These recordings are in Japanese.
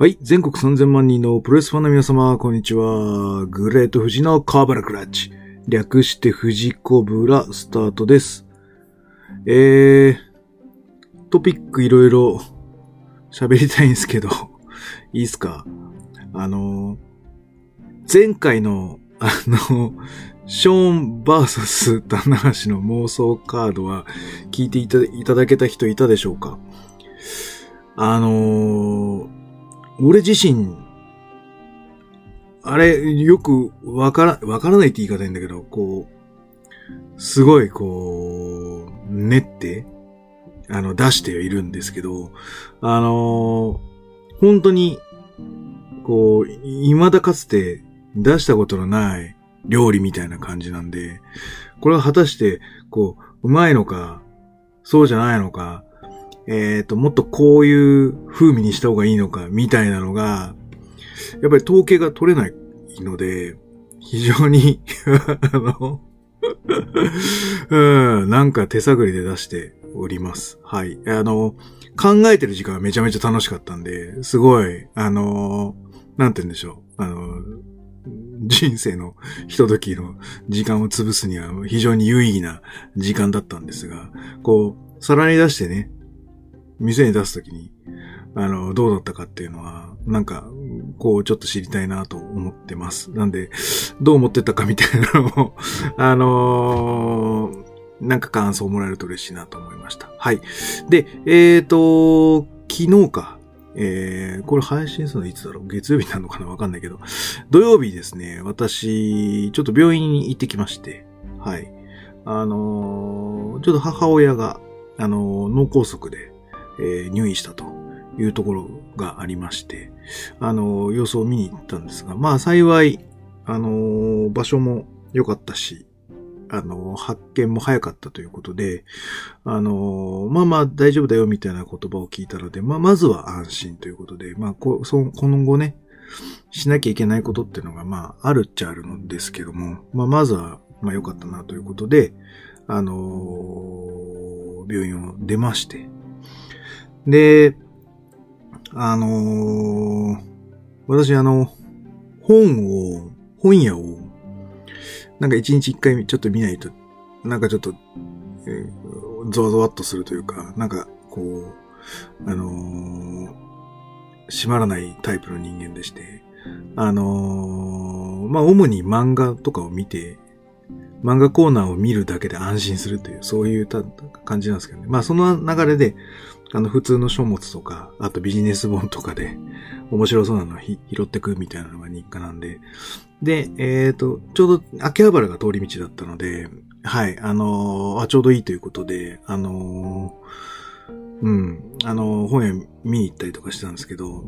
はい。全国3000万人のプロレスファンの皆様、こんにちは。グレート富士のカーバラクラッチ。略して富士コブラスタートです。トピックいろいろ喋りたいんですけど、いいっすか？前回の、ショーンバーサス棚橋の妄想カードは聞いていただけた人いたでしょうか？俺自身、あれ、よくわからないって言い方いいんだけど、すごい、練って、出しているんですけど、本当に、未だかつて出したことのない料理みたいな感じなんで、これは果たして、うまいのか、そうじゃないのか、もっとこういう風味にした方がいいのか、みたいなのが、やっぱり統計が取れないので、非常に、なんか手探りで出しております。はい。考えてる時間はめちゃめちゃ楽しかったんで、すごい、なんて言うんでしょう。人生のひと時の時間を潰すには非常に有意義な時間だったんですが、皿に出してね、店に出すときに、どうだったかっていうのは、なんか、ちょっと知りたいなと思ってます。なんで、どう思ってたかみたいなのを、なんか感想をもらえると嬉しいなと思いました。はい。で、昨日か、これ配信するのいつだろう？月曜日なのかな？わかんないけど、土曜日ですね、私、ちょっと病院に行ってきまして、はい。ちょっと母親が、脳梗塞で、入院したというところがありまして、様子を見に行ったんですが、まあ幸い、場所も良かったし、発見も早かったということで、まあまあ大丈夫だよみたいな言葉を聞いたので、まあまずは安心ということで、まあこの後ね、しなきゃいけないことっていうのが、まああるっちゃあるのですけども、まあまずは、まあ良かったなということで、病院を出まして、で、私本屋を、なんか一日一回ちょっと見ないと、なんかちょっと、ゾワゾワっとするというか、なんか閉まらないタイプの人間でして、まあ、主に漫画とかを見て、漫画コーナーを見るだけで安心するという、そういう感じなんですけどね。まあ、その流れで、普通の書物とか、あとビジネス本とかで、面白そうなのを拾ってくみたいなのが日課なんで。で、ちょうど秋葉原が通り道だったので、はい、ちょうどいいということで、本屋見に行ったりとかしたんですけど、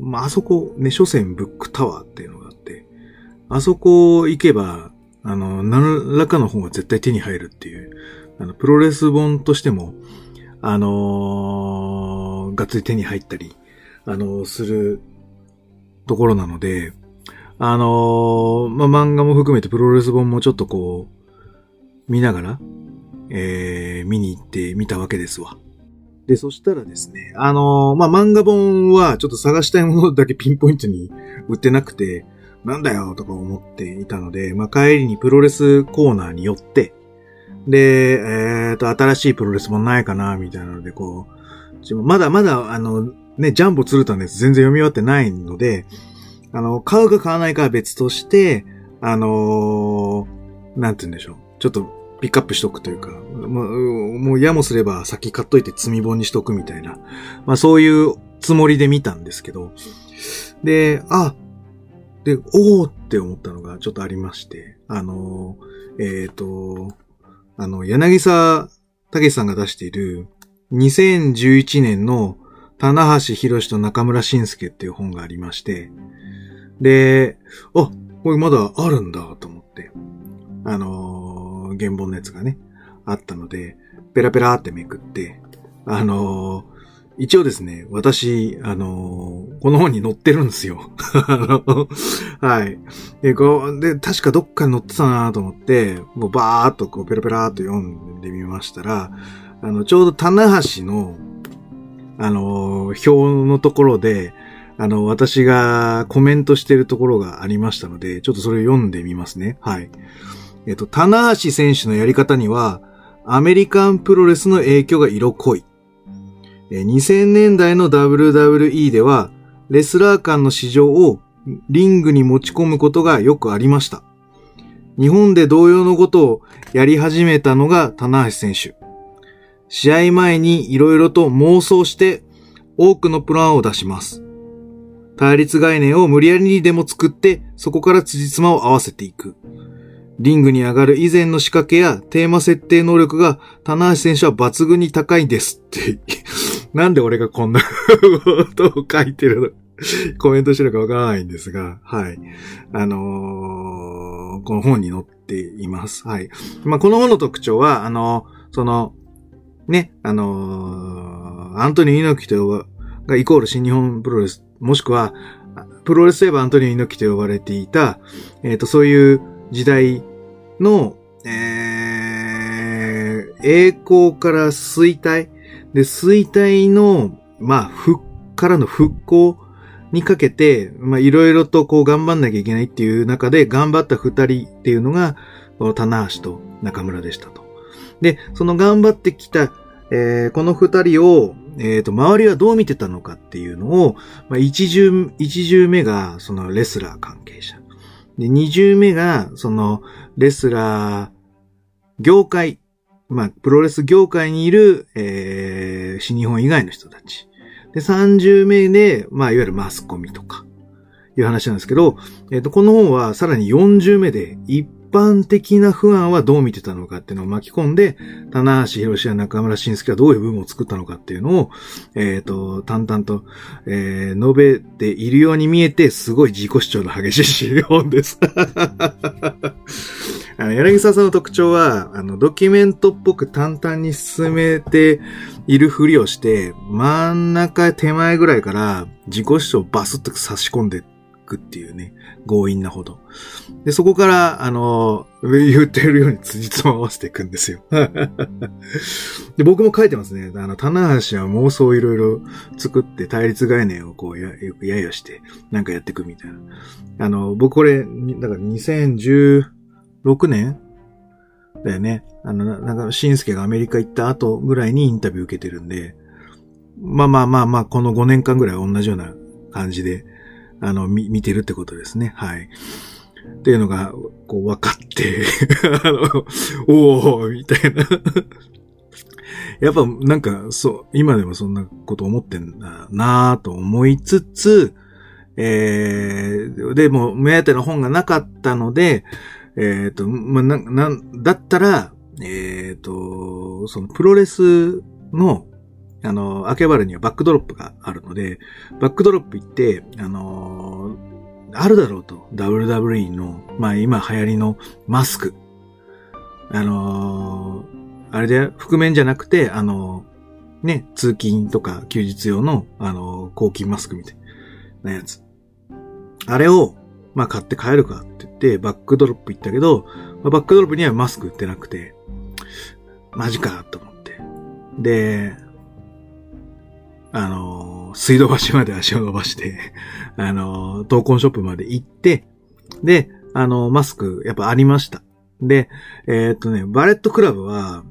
まあ、あそこ、ね、所詮ブックタワーっていうのがあって、あそこ行けば、何らかの本は絶対手に入るっていう、プロレス本としても、がっつり手に入ったり、するところなので、まあ、漫画も含めてプロレス本もちょっと見ながら、見に行ってみたわけですわ。で、そしたらですね、まあ、漫画本はちょっと探したいものだけピンポイントに売ってなくて、なんだよとか思っていたので、まあ、帰りにプロレスコーナーに寄って、で、新しいプロレスもないかな、みたいなので、まだまだ、ね、ジャンボ鶴田のやつ全然読み終わってないので、買うか買わないかは別として、なんて言うんでしょう。ちょっとピックアップしとくというか、もうやもすれば先買っといて積み本にしとくみたいな、まあそういうつもりで見たんですけど、で、おーって思ったのがちょっとありまして、柳沢武さんが出している2011年の棚橋弘と中村信介っていう本がありまして、で、あ、これまだあるんだと思って、原本のやつがね、あったので、ペラペラってめくって、一応ですね、私、この本に載ってるんですよ。はい。で、確かどっかに載ってたなと思って、もうバーっとペラペラーっと読んでみましたら、ちょうど棚橋の、表のところで、私がコメントしてるところがありましたので、ちょっとそれを読んでみますね。はい。棚橋選手のやり方には、アメリカンプロレスの影響が色濃い。2000年代の WWE では、レスラー間の市場をリングに持ち込むことがよくありました。日本で同様のことをやり始めたのが棚橋選手。試合前に色々と妄想して多くのプランを出します。対立概念を無理やりにでも作って、そこから辻褄を合わせていく。リングに上がる以前の仕掛けやテーマ設定能力が棚橋選手は抜群に高いですって。なんで俺がこんなことを書いてるの、コメントしてるかわからないんですが、はい。この本に載っています。はい。まあ、この本の特徴は、アントニオ猪木と呼ばがイコール新日本プロレス、もしくは、プロレスといえばアントニオ猪木と呼ばれていた、そういう時代の、栄光から衰退。で、衰退の、復興にかけて、いろいろとこう頑張んなきゃいけないっていう中で、頑張った二人っていうのが、この棚橋と中村でしたと。で、その頑張ってきた、この二人を、周りはどう見てたのかっていうのを、一巡目が、そのレスラー関係者。で、二巡目が、その、レスラー業界、プロレス業界にいる、新日本以外の人たち。で、30名で、いわゆるマスコミとか、いう話なんですけど、この本はさらに40名で、一般的な不安はどう見てたのかっていうのを巻き込んで、棚橋弘至や中村慎介がどういう部分を作ったのかっていうのを、淡々と、述べているように見えて、すごい自己主張の激しい本です。柳沢さんの特徴は、ドキュメントっぽく淡々に進めているふりをして、真ん中手前ぐらいから自己主張をバスッと差し込んでいくっていうね、強引なほど。で、そこから、言ってるように辻褄を合わせていくんですよ。で、僕も書いてますね。棚橋は妄想をいろいろ作って対立概念をこう、やして、なんかやっていくみたいな。僕これ、だから2016年だよね。新助がアメリカ行った後ぐらいにインタビュー受けてるんで、この5年間ぐらい同じような感じで、見てるってことですね。はい。っていうのが、こう、分かって、おーみたいな。やっぱ、なんか、今でもそんなこと思ってんだなぁと思いつつ、でも、目当ての本がなかったので、だったら、そのプロレスの、秋葉原にはバックドロップがあるので、バックドロップ行って、あるだろうと、WWE の、今流行りのマスク。あれで、覆面じゃなくて、通勤とか休日用の、抗菌マスクみたいなやつ。あれを、買って帰るかって言って、バックドロップ行ったけど、バックドロップにはマスク売ってなくて、マジかと思って。で、水道橋まで足を伸ばして、闘魂ショップまで行って、で、マスク、やっぱありました。で、バレットクラブは、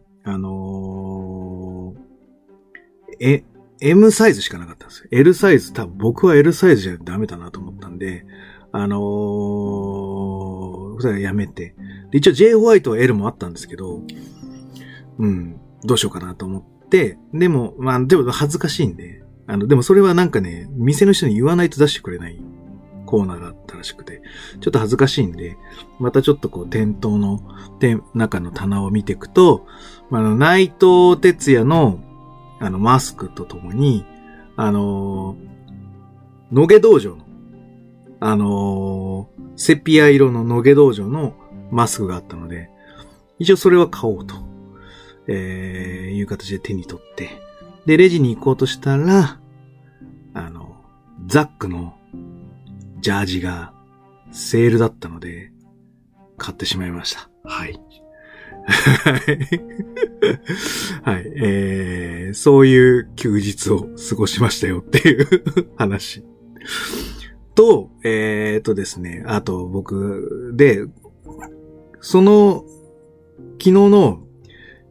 M サイズしかなかったんですよ。L サイズ、多分僕は L サイズじゃダメだなと思ったんで、それはやめて。で、一応 J ホワイトは L もあったんですけど、どうしようかなと思って、でも、でも恥ずかしいんで、でもそれはなんかね、店の人に言わないと出してくれないコーナーだったらしくて、ちょっと恥ずかしいんで、またちょっとこう、店頭の、中の棚を見ていくと、内藤哲也の、マスクとともに、野毛道場の、セピア色の野毛道場のマスクがあったので、一応それは買おうと、いう形で手に取って、で、レジに行こうとしたら、ザックのジャージがセールだったので、買ってしまいました。はい。はい、そういう休日を過ごしましたよっていう話と、ですね、あと僕で、その、昨日の、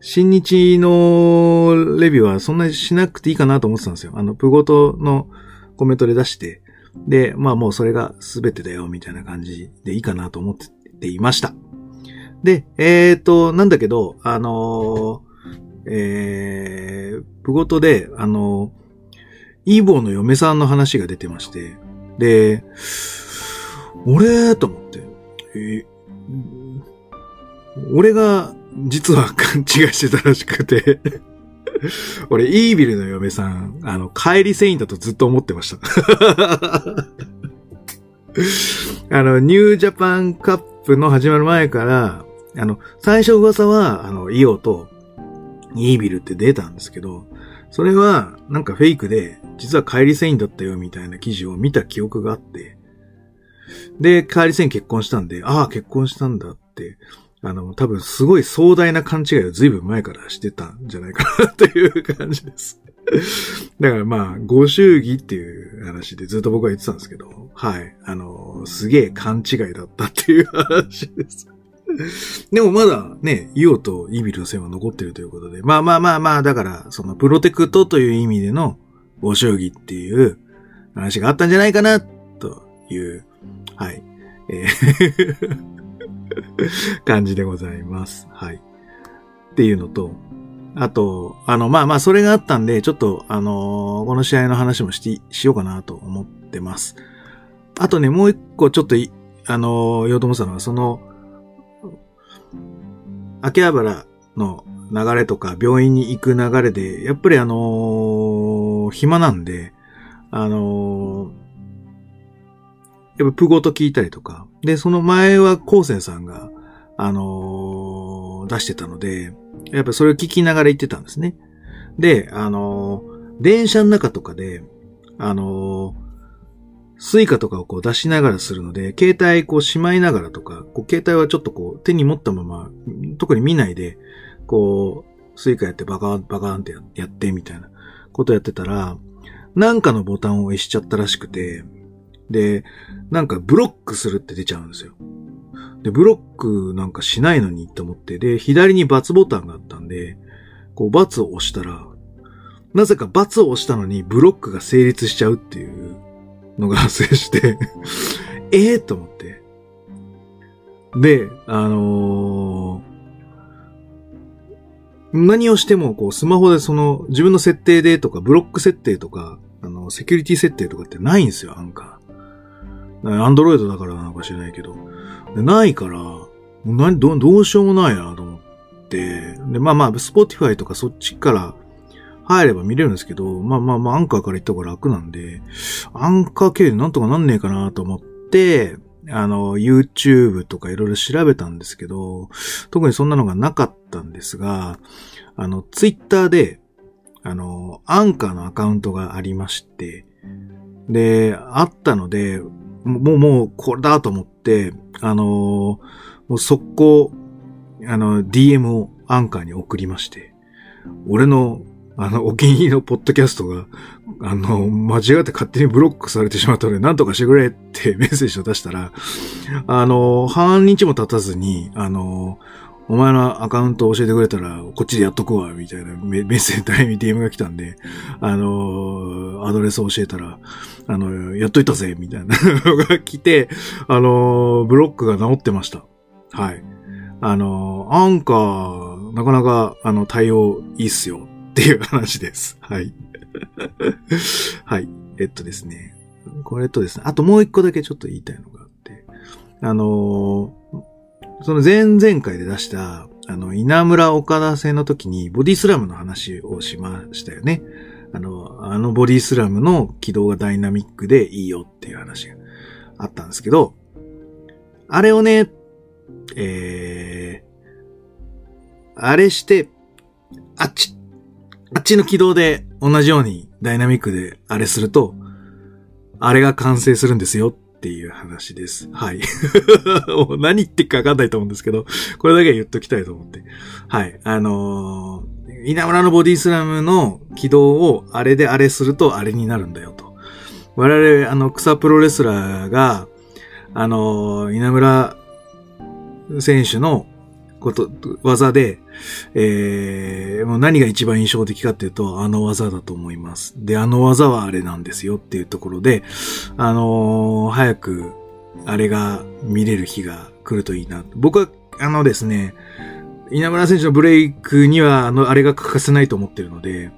新日のレビューはそんなにしなくていいかなと思ってたんですよ。プゴトのコメントで出して、で、まあもうそれが全てだよ、みたいな感じでいいかなと思っていました。で、なんだけど、プゴトで、イーボーの嫁さんの話が出てまして、で、俺、と思って、俺が実は勘違いしてたらしくて、俺、イービルの嫁さん、帰りセインだとずっと思ってました。ニュージャパンカップの始まる前から、最初噂は、イオとイービルって出たんですけど、それは、なんかフェイクで、実は帰りセインだったよみたいな記事を見た記憶があって、で、帰りセイン結婚したんで、ああ、結婚したんだって、多分すごい壮大な勘違いを随分前からしてたんじゃないかなという感じです。だからまあ、ご祝儀っていう話でずっと僕は言ってたんですけど、はい。すげえ勘違いだったっていう話です。でもまだね、イオとイビルの線は残ってるということで、まあまあまあまあ、だから、そのプロテクトという意味でのご祝儀っていう話があったんじゃないかな、という、はい。感じでございます。はい。っていうのと、あと、まあまあ、それがあったんで、ちょっと、この試合の話もしようかなと思ってます。あとね、もう一個ちょっと、言おうと思ってたのは、その、秋葉原の流れとか、病院に行く流れで、やっぱり暇なんで、やっぱプゴと聞いたりとか。で、その前は高専さんが、出してたので、やっぱそれを聞きながら行ってたんですね。で、電車の中とかで、スイカとかをこう出しながらするので、携帯こうしまいながらとか、こう携帯はちょっとこう手に持ったまま、特に見ないで、こう、スイカやってバカンバカンってやってみたいなことやってたら、なんかのボタンを押しちゃったらしくて、で、なんかブロックするって出ちゃうんですよ。で、ブロックなんかしないのにと思って、で、左に×ボタンがあったんで、こう×を押したら、なぜか×を押したのにブロックが成立しちゃうっていうのが発生して、と思って。で、何をしてもこうスマホでその自分の設定でとかブロック設定とか、セキュリティ設定とかってないんですよ、なんか。アンドロイドだからなのか知らないけど。ないから、どうしようもないなと思って。で、まあまあ、スポティファイとかそっちから入れば見れるんですけど、まあまあまあ、アンカーから行った方が楽なんで、アンカー経由でなんとかなんねえかなと思って、YouTube とかいろいろ調べたんですけど、特にそんなのがなかったんですが、Twitter で、アンカーのアカウントがありまして、で、あったので、もう、これだと思って、もう速攻、DM をアンカーに送りまして、俺の、お気に入りのポッドキャストが、間違って勝手にブロックされてしまったので、なんとかしてくれってメッセージを出したら、半日も経たずに、お前のアカウントを教えてくれたら、こっちでやっとくわ、みたいなメッセージ、DM が来たんで、アドレスを教えたら、やっといたぜ、みたいなのが来て、ブロックが治ってました。はい。アンカー、なかなか、対応いいっすよ、っていう話です。はい。はい。ですね。これとですね、あともう一個だけちょっと言いたいのがあって、その前々回で出した、稲村岡田戦の時にボディスラムの話をしましたよね。ボディスラムの軌道がダイナミックでいいよっていう話があったんですけど、あれをね、あれして、あっちの軌道で同じようにダイナミックであれすると、あれが完成するんですよ。っていう話です。はい。何言ってっか分かんないと思うんですけど、これだけは言っときたいと思って。はい。稲村のボディスラムの軌道をあれであれするとあれになるんだよと。我々、草プロレスラーが、稲村選手のこと、技で、もう何が一番印象的かっていうと、あの技だと思います。で、あの技はあれなんですよっていうところで、早く、あれが見れる日が来るといいな。僕は、ですね、稲村選手のブレイクには、あれが欠かせないと思ってるので、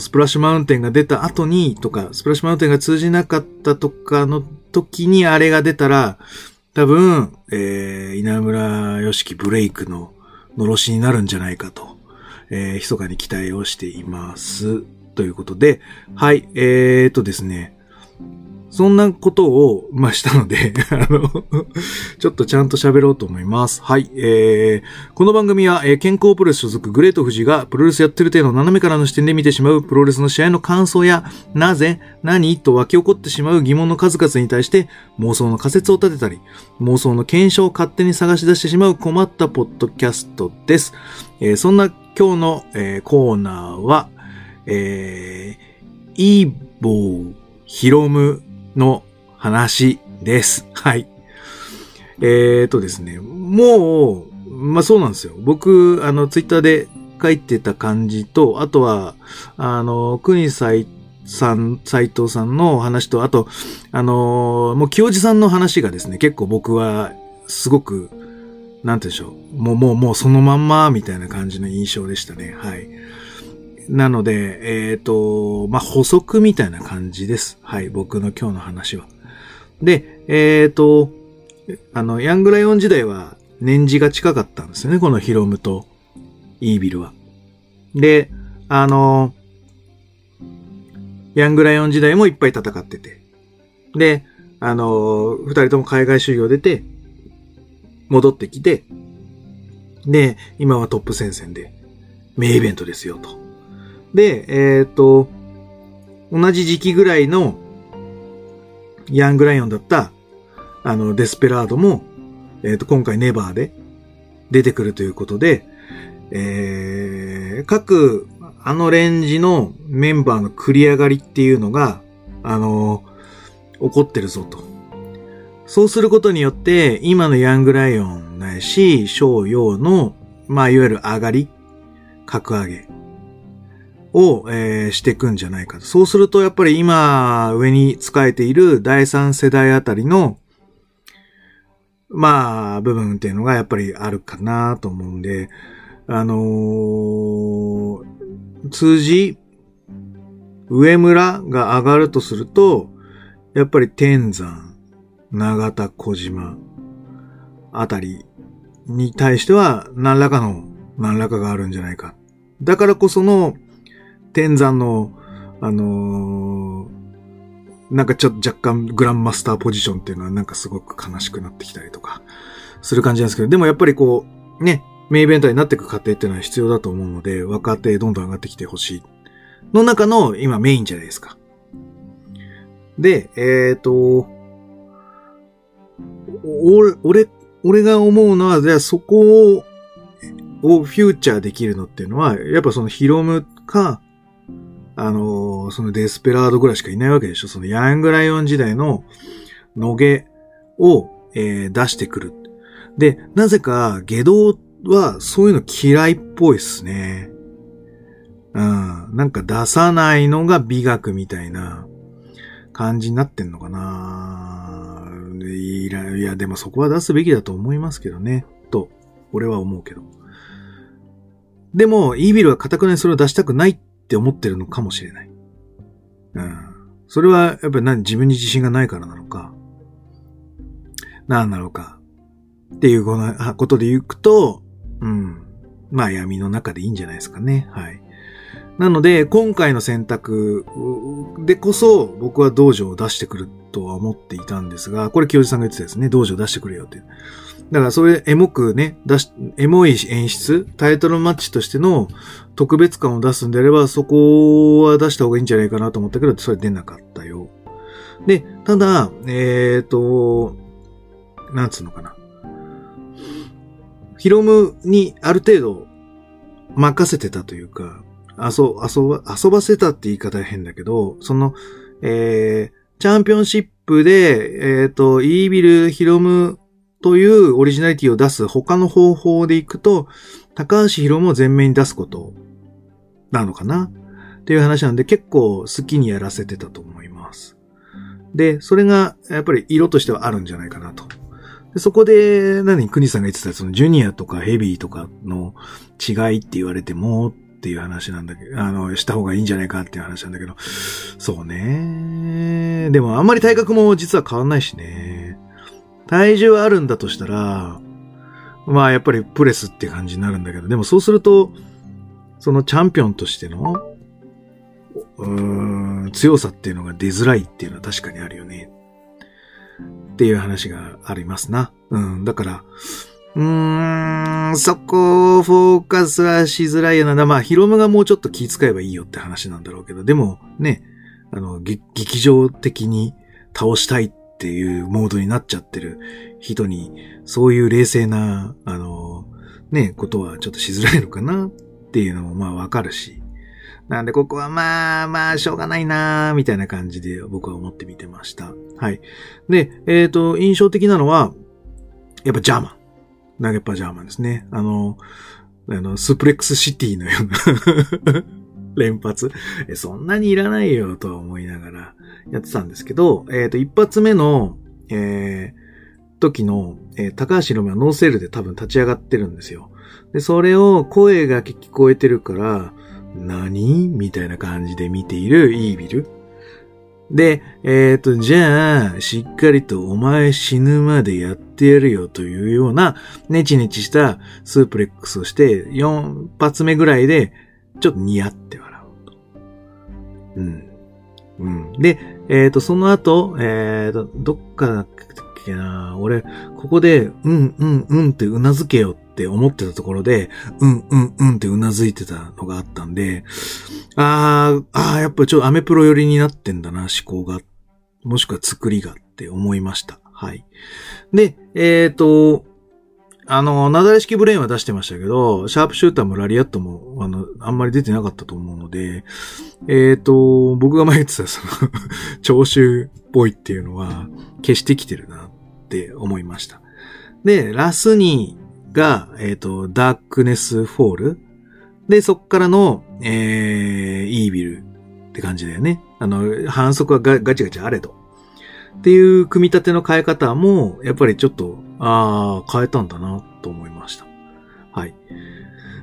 スプラッシュマウンテンが出た後にとか、スプラッシュマウンテンが通じなかったとかの時にあれが出たら、多分、稲村良樹ブレイクののろしになるんじゃないかと、密かに期待をしています。ということで、はい、ですね、そんなことを、したので、ちょっとちゃんと喋ろうと思います。はい。この番組は、健康プロレス所属グレート富士がプロレスやってる程度斜めからの視点で見てしまうプロレスの試合の感想や、なぜ、何と湧き起こってしまう疑問の数々に対して妄想の仮説を立てたり、妄想の検証を勝手に探し出してしまう困ったポッドキャストです。そんな今日の、コーナーは、イーボーヒロムの話です。はい。ですね。もう、そうなんですよ。僕、ツイッターで書いてた感じと、あとは、国斎さん、斎藤さんの話と、あと、もう清志さんの話がですね、結構僕は、すごく、なんて言うんでしょう。もうそのまんま、みたいな感じの印象でしたね。はい。なので、補足みたいな感じです。はい、僕の今日の話は。で、ヤングライオン時代は年次が近かったんですよね、このヒロムとイービルは。で、ヤングライオン時代もいっぱい戦ってて。で、二人とも海外修行出て、戻ってきて、で、今はトップ戦線で、メインイベントですよ、と。で、同じ時期ぐらいのヤングライオンだったデスペラードも、今回ネバーで出てくるということで、各レンジのメンバーの繰り上がりっていうのが起こってるぞと。そうすることによって今のヤングライオンないし小陽のいわゆる上がり格上げを、していくんじゃないかと。そうするとやっぱり今上に仕えている第三世代あたりの部分っていうのがやっぱりあるかなと思うんで、上村が上がるとするとやっぱり天山、長田、小島あたりに対しては何らかがあるんじゃないか。だからこその天山の、若干グランマスターポジションっていうのはすごく悲しくなってきたりとかする感じなんですけど、でもやっぱりメインイベンターになっていく過程っていうのは必要だと思うので、若手どんどん上がってきてほしい。の中の今メインじゃないですか。で、俺が思うのは、じゃあそこをフューチャーできるのっていうのは、やっぱそのヒロムか、そのデスペラードぐらいしかいないわけでしょ。そのヤングライオン時代の野毛を、出してくる。で、なぜか下道はそういうの嫌いっぽいっすね。うん。出さないのが美学みたいな感じになってんのかな。いや、でもそこは出すべきだと思いますけどね。と、俺は思うけど。でも、イービルは固くないそれを出したくないって思ってるのかもしれない。うん。それは、やっぱり自分に自信がないからなのか、何なのか、っていうことでいくと、うん。闇の中でいいんじゃないですかね。はい。なので、今回の選択でこそ、僕は道場を出してくるとは思っていたんですが、これ、清志さんが言ってたですね。道場を出してくれよっていう。だからそれエモくね、エモい演出、タイトルマッチとしての特別感を出すんであれば、そこは出した方がいいんじゃないかなと思ったけど、それ出なかったよ。で、ただ、なんつうのかな。ヒロムにある程度任せてたというか、遊ばせたって言い方は変だけど、チャンピオンシップで、イービル・ヒロムというオリジナリティを出す他の方法でいくと、高橋ヒロムを前面に出すことなのかなっていう話なんで、結構好きにやらせてたと思います。で、それがやっぱり色としてはあるんじゃないかなと。でそこで、クニさんが言ってた、そのジュニアとかヘビーとかの違いって言われてもっていう話なんだけど、した方がいいんじゃないかっていう話なんだけど、そうね。でもあんまり体格も実は変わんないしね。体重はあるんだとしたら、まあやっぱりプレスって感じになるんだけど、でもそうすると、そのチャンピオンとしての、強さっていうのが出づらいっていうのは確かにあるよね。っていう話がありますな。うん。だから、そこをフォーカスはしづらいよな。まあ、ヒロムがもうちょっと気遣えばいいよって話なんだろうけど、でもね、劇場的に倒したいっていうモードになっちゃってる人に、そういう冷静な、ことはちょっとしづらいのかなっていうのもまあわかるし。なんでここはまあしょうがないなーみたいな感じで僕は思って見てました。はい。で、印象的なのはやっぱジャーマン、投げっぱジャーマンですね。スプレックスシティのような連発、そんなにいらないよとは思いながらやってたんですけど、一発目の、時の、高橋宏美はノーセールで多分立ち上がってるんですよ。で、それを声が聞こえてるから。何みたいな感じで見ているイービル。で、じゃあ、しっかりとお前死ぬまでやってやるよというような、ネチネチしたスープレックスをして、4発目ぐらいで、ちょっとニヤって笑うと。うん。うん。で、その後、どっかだっけな、俺、ここで、うん、うん、うんって頷けよって思ってたところで、うんうんうんってうなずいてたのがあったんで、やっぱちょっとアメプロ寄りになってんだな、思考が、もしくは作りがって思いました。はい。で、なだれ式ブレインは出してましたけど、シャープシューターもラリアットも、あんまり出てなかったと思うので、僕が前言ってたその、聴衆っぽいっていうのは、消してきてるなって思いました。で、ラスに、が、ダークネスフォールで、そっからの、イービルって感じだよね。反則はガチガチあれどっていう組み立ての変え方もやっぱりちょっと変えたんだなと思いました。はい。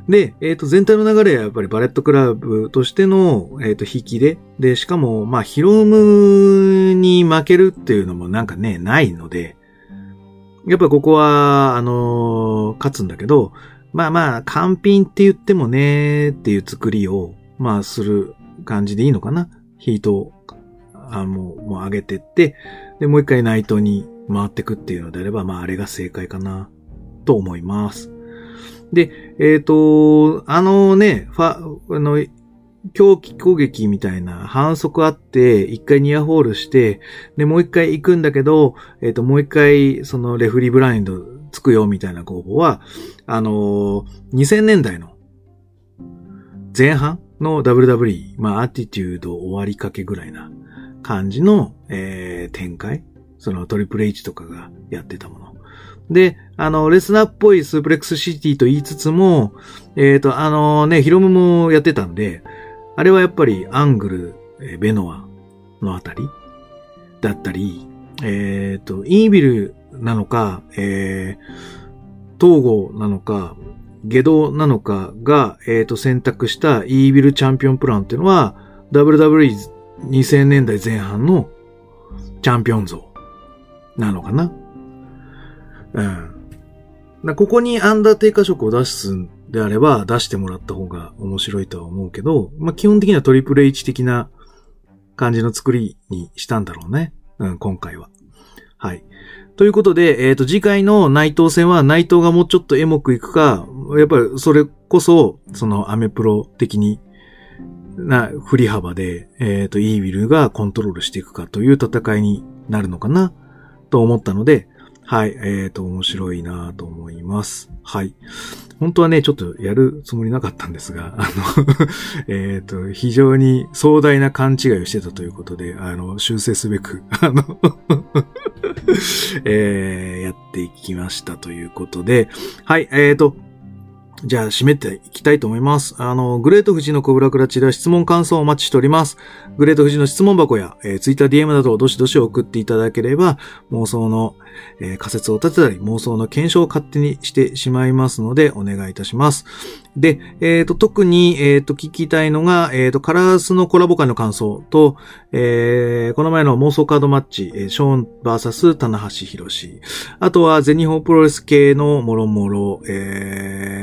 で、全体の流れはやっぱりバレットクラブとしての引きでしかもまあヒロムに負けるっていうのもなんかねないので。やっぱここは、勝つんだけど、まあ、完品って言ってもね、っていう作りを、まあ、する感じでいいのかな。ヒートを、もう上げてって、で、もう一回ナイトに回ってくっていうのであれば、まあ、あれが正解かな、と思います。で、狂気攻撃みたいな反則あって、一回ニアホールして、で、もう一回行くんだけど、もう一回、そのレフリーブラインドつくよみたいな攻防は、2000年代の前半の WWE、まあ、アティテュード終わりかけぐらいな感じの、展開。そのトリプル H とかがやってたもの。で、レスナーっぽいスープレックスシティと言いつつも、ヒロムもやってたんで、あれはやっぱりアングル、ベノアのあたりだったり、イービルなのか、東郷なのか、ゲドなのかが、選択したイービルチャンピオンプランっていうのは、WWE2000 年代前半のチャンピオン像なのかな。うん。ここにアンダーテイカー色を出すであれば出してもらった方が面白いとは思うけど、まあ、基本的にはトリプル H 的な感じの作りにしたんだろうね。うん、今回は。はい。ということで、次回の内藤戦は内藤がもうちょっとエモくいくか、やっぱりそれこそ、アメプロ的に、振り幅で、イービルがコントロールしていくかという戦いになるのかな、と思ったので、はい。面白いなと思います。はい。本当はね、ちょっとやるつもりなかったんですが、非常に壮大な勘違いをしてたということで、修正すべく、やっていきましたということで、はい。じゃあ、締めていきたいと思います。グレート富士のコブラクラチでは質問感想をお待ちしております。グレート富士の質問箱や、Twitter DM などをどしどし送っていただければ、妄想の、仮説を立てたり、妄想の検証を勝手にしてしまいますので、お願いいたします。で、特に、聞きたいのが、カラスのコラボ会の感想と、この前の妄想カードマッチ、ショーン VS 棚橋博士、あとは全日本プロレス系のもろもろ、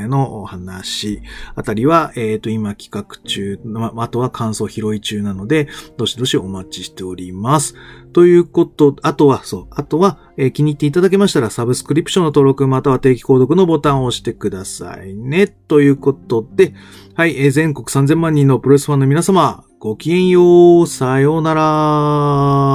のお話あたりは、今企画中、あとは感想拾い中なので、どしどしお待ちしております。ということ、あとは、気に入っていただけましたら、サブスクリプションの登録または定期購読のボタンを押してくださいね。ということで、はい、全国3000万人のプロレスファンの皆様、ごきげんよう、さようなら。